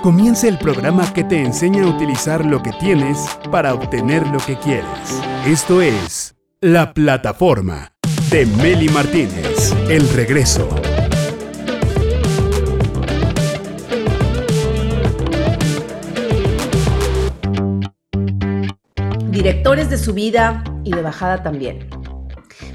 Comienza el programa que te enseña a utilizar lo que tienes para obtener lo que quieres. Esto es La Plataforma de Meli Martínez. El regreso. Directores de subida y de bajada también.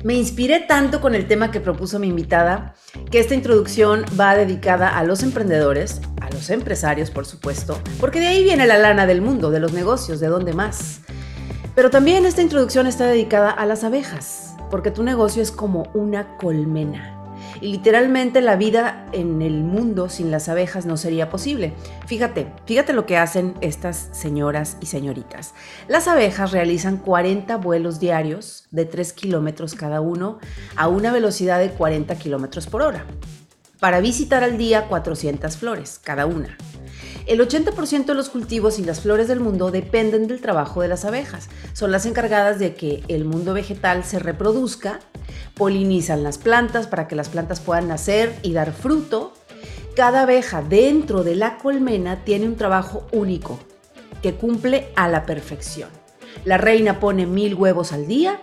Me inspiré tanto con el tema que propuso mi invitada que esta introducción va dedicada a los emprendedores, a los empresarios, por supuesto, porque de ahí viene la lana del mundo, de los negocios, de dónde más. Pero también esta introducción está dedicada a las abejas, porque tu negocio es como una colmena. Y literalmente la vida en el mundo sin las abejas no sería posible. Fíjate lo que hacen estas señoras y señoritas. Las abejas realizan 40 vuelos diarios de 3 kilómetros cada uno a una velocidad de 40 kilómetros por hora para visitar al día 400 flores cada una. El 80% de los cultivos y las flores del mundo dependen del trabajo de las abejas. Son las encargadas de que el mundo vegetal se reproduzca, polinizan las plantas para que las plantas puedan nacer y dar fruto. Cada abeja dentro de la colmena tiene un trabajo único que cumple a la perfección. La reina pone 1000 huevos al día,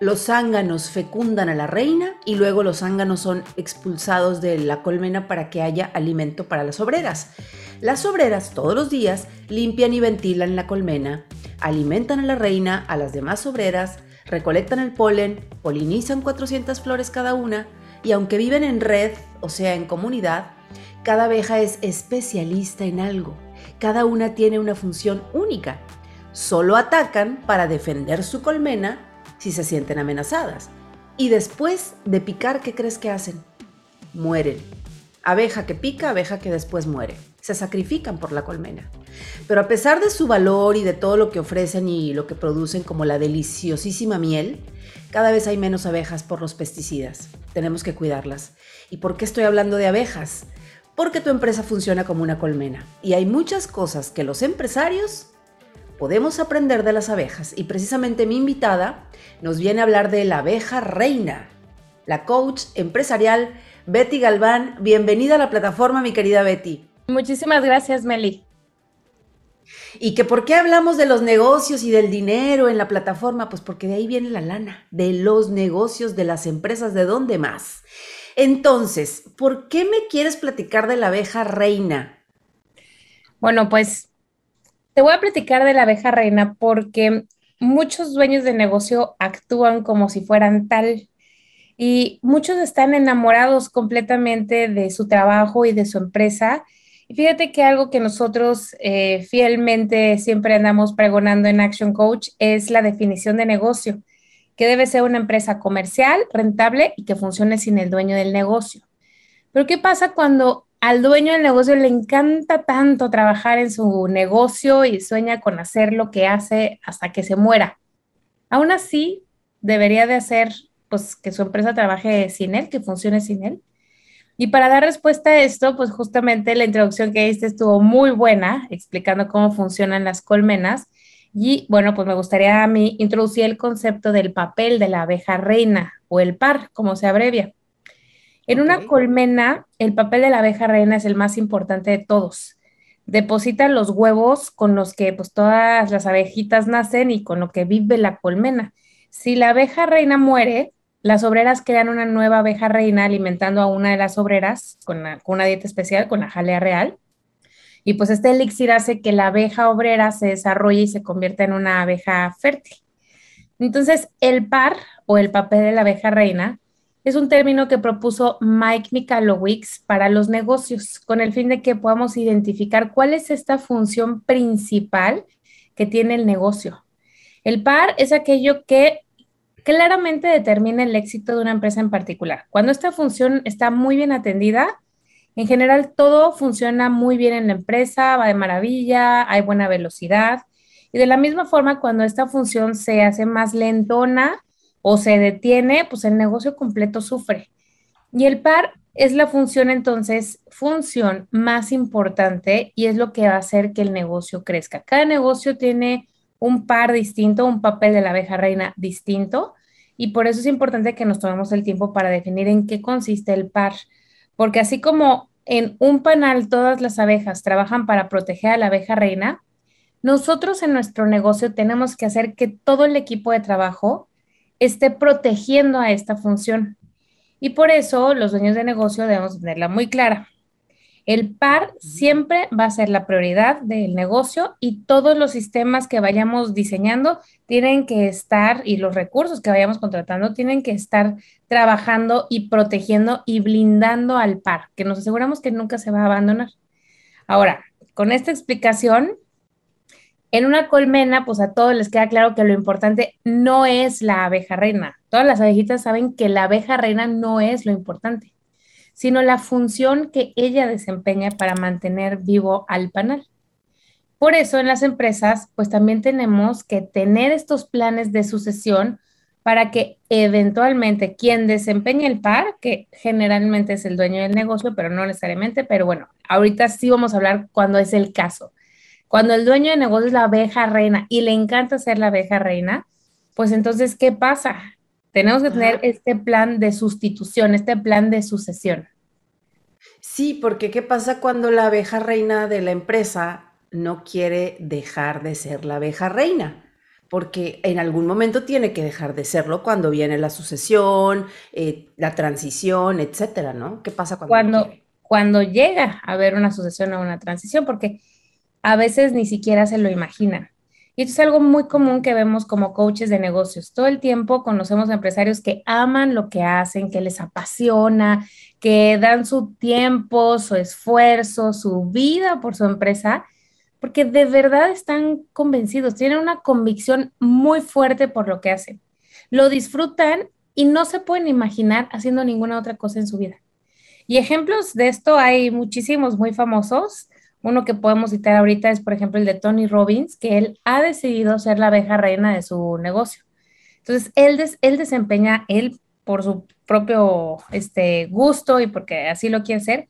los zánganos fecundan a la reina y luego los zánganos son expulsados de la colmena para que haya alimento para las obreras. Las obreras todos los días limpian y ventilan la colmena, alimentan a la reina, a las demás obreras, recolectan el polen, polinizan 400 flores cada una y aunque viven en red, o sea en comunidad, cada abeja es especialista en algo. Cada una tiene una función única. Solo atacan para defender su colmena si se sienten amenazadas. Y después de picar, ¿qué crees que hacen? Mueren. Abeja que pica, abeja que después muere. Se sacrifican por la colmena. Pero a pesar de su valor y de todo lo que ofrecen y lo que producen como la deliciosísima miel, cada vez hay menos abejas por los pesticidas. Tenemos que cuidarlas. ¿Y por qué estoy hablando de abejas? Porque tu empresa funciona como una colmena y hay muchas cosas que los empresarios podemos aprender de las abejas. Y precisamente mi invitada nos viene a hablar de la abeja reina, la coach empresarial Betty Galván. Bienvenida a la plataforma, mi querida Betty. Muchísimas gracias, Meli. ¿Y que por qué hablamos de los negocios y del dinero en la plataforma? Pues porque de ahí viene la lana, de los negocios, de las empresas, ¿de dónde más? Entonces, ¿por qué me quieres platicar de la abeja reina? Bueno, pues te voy a platicar de la abeja reina porque muchos dueños de negocio actúan como si fueran tal y muchos están enamorados completamente de su trabajo y de su empresa. Fíjate que algo que nosotros fielmente siempre andamos pregonando en Action Coach es la definición de negocio, que debe ser una empresa comercial, rentable y que funcione sin el dueño del negocio. Pero ¿qué pasa cuando al dueño del negocio le encanta tanto trabajar en su negocio y sueña con hacer lo que hace hasta que se muera? Aún así, debería de hacer pues, que su empresa trabaje sin él, que funcione sin él. Y para dar respuesta a esto, pues justamente la introducción que diste estuvo muy buena, explicando cómo funcionan las colmenas. Y bueno, pues me gustaría a mí introducir el concepto del papel de la abeja reina, o el par, como se abrevia. En una colmena, el papel de la abeja reina es el más importante de todos. Deposita los huevos con los que pues, todas las abejitas nacen y con lo que vive la colmena. Si la abeja reina muere, las obreras crean una nueva abeja reina alimentando a una de las obreras con una dieta especial, con la jalea real. Y pues este elixir hace que la abeja obrera se desarrolle y se convierta en una abeja fértil. Entonces, el par o el papel de la abeja reina es un término que propuso Mike Michalowicz para los negocios, con el fin de que podamos identificar cuál es esta función principal que tiene el negocio. El par es aquello que claramente determina el éxito de una empresa en particular. Cuando esta función está muy bien atendida, en general todo funciona muy bien en la empresa, va de maravilla, hay buena velocidad. Y de la misma forma, cuando esta función se hace más lentona o se detiene, pues el negocio completo sufre. Y el par es la función, entonces, función más importante y es lo que va a hacer que el negocio crezca. Cada negocio tiene un par distinto, un papel de la abeja reina distinto, y por eso es importante que nos tomemos el tiempo para definir en qué consiste el par, porque así como en un panal todas las abejas trabajan para proteger a la abeja reina, nosotros en nuestro negocio tenemos que hacer que todo el equipo de trabajo esté protegiendo a esta función. Y por eso los dueños de negocio debemos tenerla muy clara. El par siempre va a ser la prioridad del negocio y todos los sistemas que vayamos diseñando tienen que estar, y los recursos que vayamos contratando tienen que estar trabajando y protegiendo y blindando al par, que nos aseguramos que nunca se va a abandonar. Ahora, con esta explicación, en una colmena, pues a todos les queda claro que lo importante no es la abeja reina. Todas las abejitas saben que la abeja reina no es lo importante, sino la función que ella desempeña para mantener vivo al panal. Por eso en las empresas, pues también tenemos que tener estos planes de sucesión para que eventualmente quien desempeñe el par, que generalmente es el dueño del negocio, pero no necesariamente, pero bueno, ahorita sí vamos a hablar cuando es el caso. Cuando el dueño de negocio es la abeja reina y le encanta ser la abeja reina, pues entonces, ¿qué pasa? Tenemos que tener este plan de sustitución, este plan de sucesión. Sí, porque ¿qué pasa cuando la abeja reina de la empresa no quiere dejar de ser la abeja reina? Porque en algún momento tiene que dejar de serlo cuando viene la sucesión, la transición, etcétera, ¿no? ¿Qué pasa cuando llega a haber una sucesión o una transición? Porque a veces ni siquiera se lo imaginan. Y esto es algo muy común que vemos como coaches de negocios. Todo el tiempo conocemos a empresarios que aman lo que hacen, que les apasiona, que dan su tiempo, su esfuerzo, su vida por su empresa, porque de verdad están convencidos, tienen una convicción muy fuerte por lo que hacen. Lo disfrutan y no se pueden imaginar haciendo ninguna otra cosa en su vida. Y ejemplos de esto hay muchísimos, muy famosos. Uno que podemos citar ahorita es, por ejemplo, el de Tony Robbins, que él ha decidido ser la abeja reina de su negocio. Entonces, él desempeña, él por su propio gusto y porque así lo quiere hacer,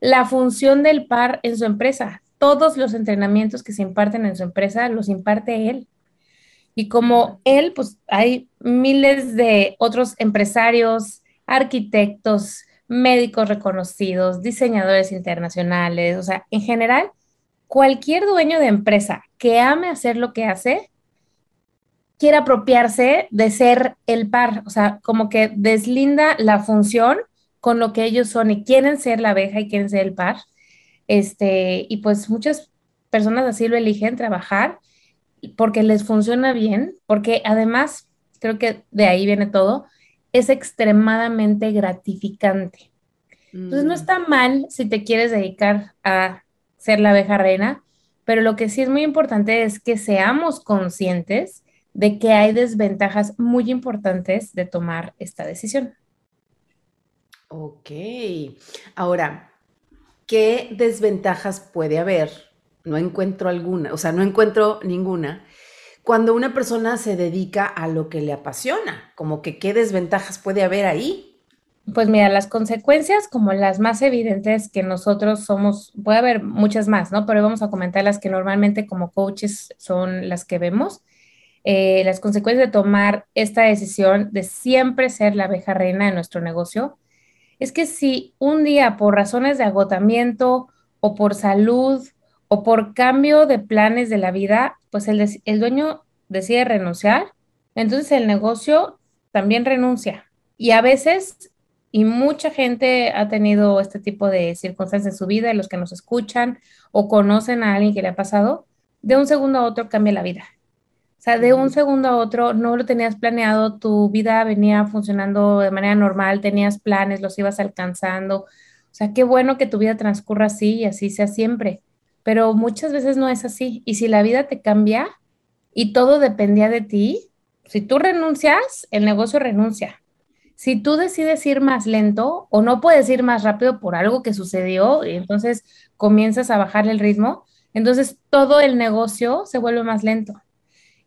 la función del par en su empresa. Todos los entrenamientos que se imparten en su empresa los imparte él. Y como él, pues hay miles de otros empresarios, arquitectos, médicos reconocidos, diseñadores internacionales, o sea, en general, cualquier dueño de empresa que ame hacer lo que hace, quiere apropiarse de ser el par, o sea, como que deslinda la función con lo que ellos son y quieren ser la abeja y quieren ser el par, y pues muchas personas así lo eligen trabajar porque les funciona bien, porque además, creo que de ahí viene todo, es extremadamente gratificante. Entonces no está mal si te quieres dedicar a ser la abeja reina, pero lo que sí es muy importante es que seamos conscientes de que hay desventajas muy importantes de tomar esta decisión. Ok. Ahora, ¿qué desventajas puede haber? No encuentro alguna, o sea, no encuentro ninguna. Cuando una persona se dedica a lo que le apasiona, como que ¿qué desventajas puede haber ahí? Pues mira, las consecuencias como las más evidentes que nosotros somos, puede haber muchas más, ¿no? Pero vamos a comentar las que normalmente como coaches son las que vemos. Las consecuencias de tomar esta decisión de siempre ser la abeja reina de nuestro negocio es que si un día por razones de agotamiento o por salud o por cambio de planes de la vida, pues el dueño decide renunciar, entonces el negocio también renuncia. Y a veces, y mucha gente ha tenido este tipo de circunstancias en su vida, los que nos escuchan o conocen a alguien que le ha pasado, de un segundo a otro cambia la vida. O sea, de un segundo a otro no lo tenías planeado, tu vida venía funcionando de manera normal, tenías planes, los ibas alcanzando. O sea, qué bueno que tu vida transcurra así y así sea siempre. Pero muchas veces no es así. Y si la vida te cambia y todo dependía de ti, si tú renuncias, el negocio renuncia. Si tú decides ir más lento o no puedes ir más rápido por algo que sucedió, y entonces comienzas a bajarle el ritmo, entonces todo el negocio se vuelve más lento.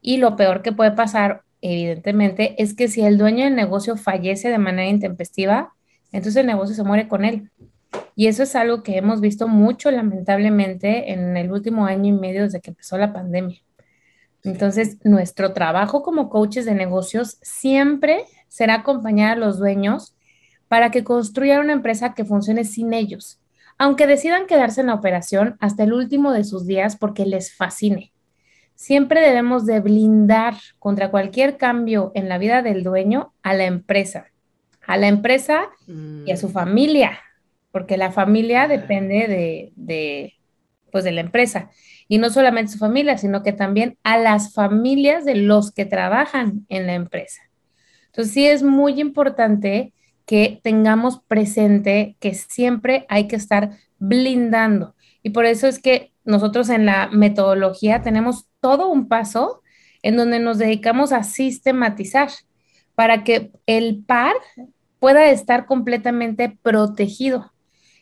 Y lo peor que puede pasar, evidentemente, es que si el dueño del negocio fallece de manera intempestiva, entonces el negocio se muere con él. Y eso es algo que hemos visto mucho, lamentablemente, en el último año y medio desde que empezó la pandemia. Entonces, nuestro trabajo como coaches de negocios siempre será acompañar a los dueños para que construyan una empresa que funcione sin ellos. aunque decidan quedarse en la operación hasta el último de sus días porque les fascine. Siempre debemos de blindar contra cualquier cambio en la vida del dueño a la empresa y a su familia, porque la familia depende de la empresa. Y no solamente su familia, sino que también a las familias de los que trabajan en la empresa. Entonces sí es muy importante que tengamos presente que siempre hay que estar blindando. Y por eso es que nosotros en la metodología tenemos todo un paso en donde nos dedicamos a sistematizar para que el par pueda estar completamente protegido.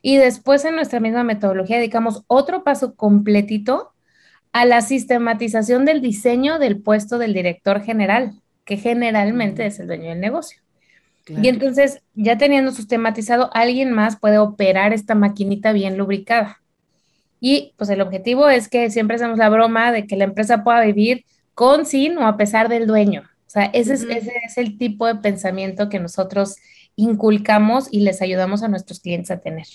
Y después en nuestra misma metodología dedicamos otro paso completito a la sistematización del diseño del puesto del director general, que generalmente es el dueño del negocio. Claro. Y entonces, ya teniendo sistematizado, alguien más puede operar esta maquinita bien lubricada. Y pues el objetivo es que siempre hacemos la broma de que la empresa pueda vivir con, sin o a pesar del dueño. O sea, ese es el tipo de pensamiento que nosotros inculcamos y les ayudamos a nuestros clientes a tener.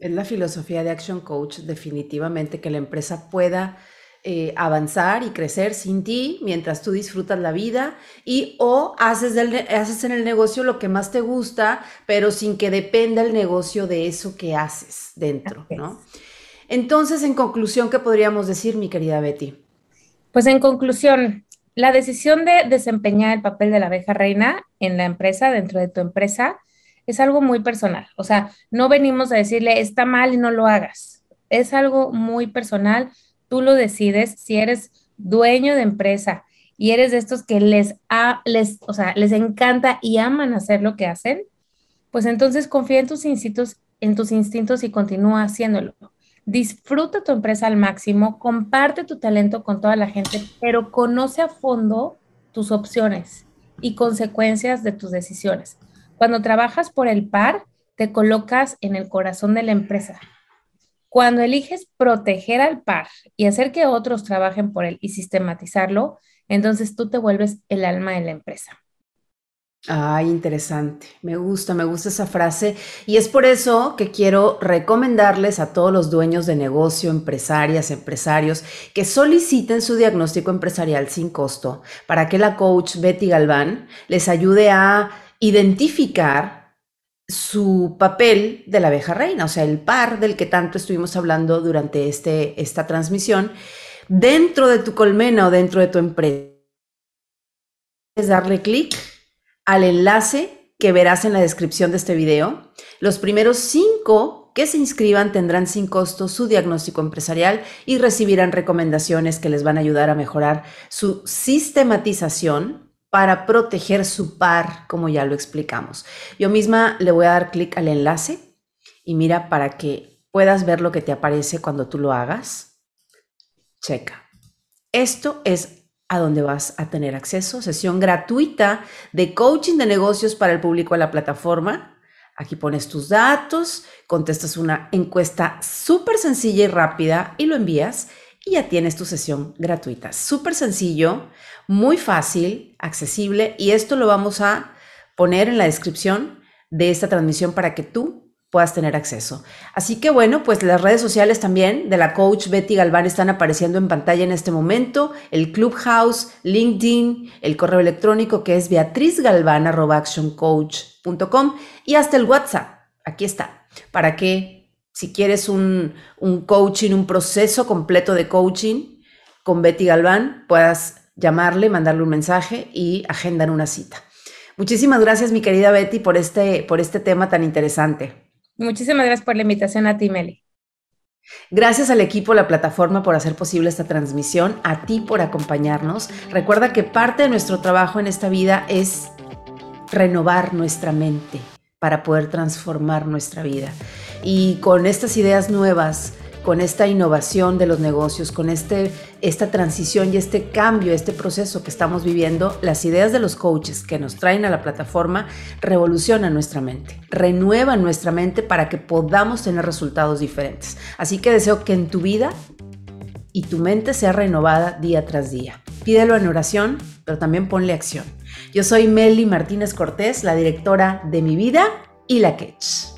Es la filosofía de Action Coach, definitivamente, que la empresa pueda avanzar y crecer sin ti mientras tú disfrutas la vida y o haces en el negocio lo que más te gusta, pero sin que dependa el negocio de eso que haces dentro, ¿no? Entonces, en conclusión, ¿qué podríamos decir, mi querida Betty? Pues en conclusión, la decisión de desempeñar el papel de la abeja reina en la empresa, dentro de tu empresa, es algo muy personal. O sea, no venimos a decirle, está mal y no lo hagas. Es algo muy personal. Tú lo decides. Si eres dueño de empresa y eres de estos que les encanta y aman hacer lo que hacen, pues entonces confía en tus instintos y continúa haciéndolo. Disfruta tu empresa al máximo, comparte tu talento con toda la gente, pero conoce a fondo tus opciones y consecuencias de tus decisiones. Cuando trabajas por el par, te colocas en el corazón de la empresa. Cuando eliges proteger al par y hacer que otros trabajen por él y sistematizarlo, entonces tú te vuelves el alma de la empresa. Ay, interesante. Me gusta esa frase y es por eso que quiero recomendarles a todos los dueños de negocio, empresarias, empresarios, que soliciten su diagnóstico empresarial sin costo para que la coach Betty Galván les ayude a identificar su papel de la abeja reina, o sea, el par del que tanto estuvimos hablando durante esta transmisión, dentro de tu colmena o dentro de tu empresa. Es darle clic al enlace que verás en la descripción de este video. Los primeros 5 que se inscriban tendrán sin costo su diagnóstico empresarial y recibirán recomendaciones que les van a ayudar a mejorar su sistematización para proteger su par, como ya lo explicamos. Yo misma le voy a dar clic al enlace y mira, para que puedas ver lo que te aparece cuando tú lo hagas. Checa. Esto es a donde vas a tener acceso, sesión gratuita de coaching de negocios para el público de la plataforma. Aquí pones tus datos, contestas una encuesta súper sencilla y rápida y lo envías y ya tienes tu sesión gratuita. Súper sencillo, muy fácil, accesible, y esto lo vamos a poner en la descripción de esta transmisión para que tú puedas tener acceso. Así que bueno, pues las redes sociales también de la coach Betty Galván están apareciendo en pantalla en este momento, el Clubhouse, LinkedIn, el correo electrónico que es beatrizgalvan@actioncoach.com y hasta el WhatsApp, aquí está, para que si quieres un coaching, un proceso completo de coaching con Betty Galván, puedas llamarle, mandarle un mensaje y agendar una cita. Muchísimas gracias, mi querida Betty, por este tema tan interesante. Muchísimas gracias por la invitación a ti, Meli. Gracias al equipo, la plataforma, por hacer posible esta transmisión, a ti por acompañarnos. Recuerda que parte de nuestro trabajo en esta vida es renovar nuestra mente para poder transformar nuestra vida. Y con estas ideas nuevas, con esta innovación de los negocios, con esta transición y este cambio, este proceso que estamos viviendo, las ideas de los coaches que nos traen a la plataforma revolucionan nuestra mente, renuevan nuestra mente para que podamos tener resultados diferentes. Así que deseo que en tu vida y tu mente sea renovada día tras día. Pídelo en oración, pero también ponle acción. Yo soy Meli Martínez Cortés, la directora de Mi Vida y La Ketch.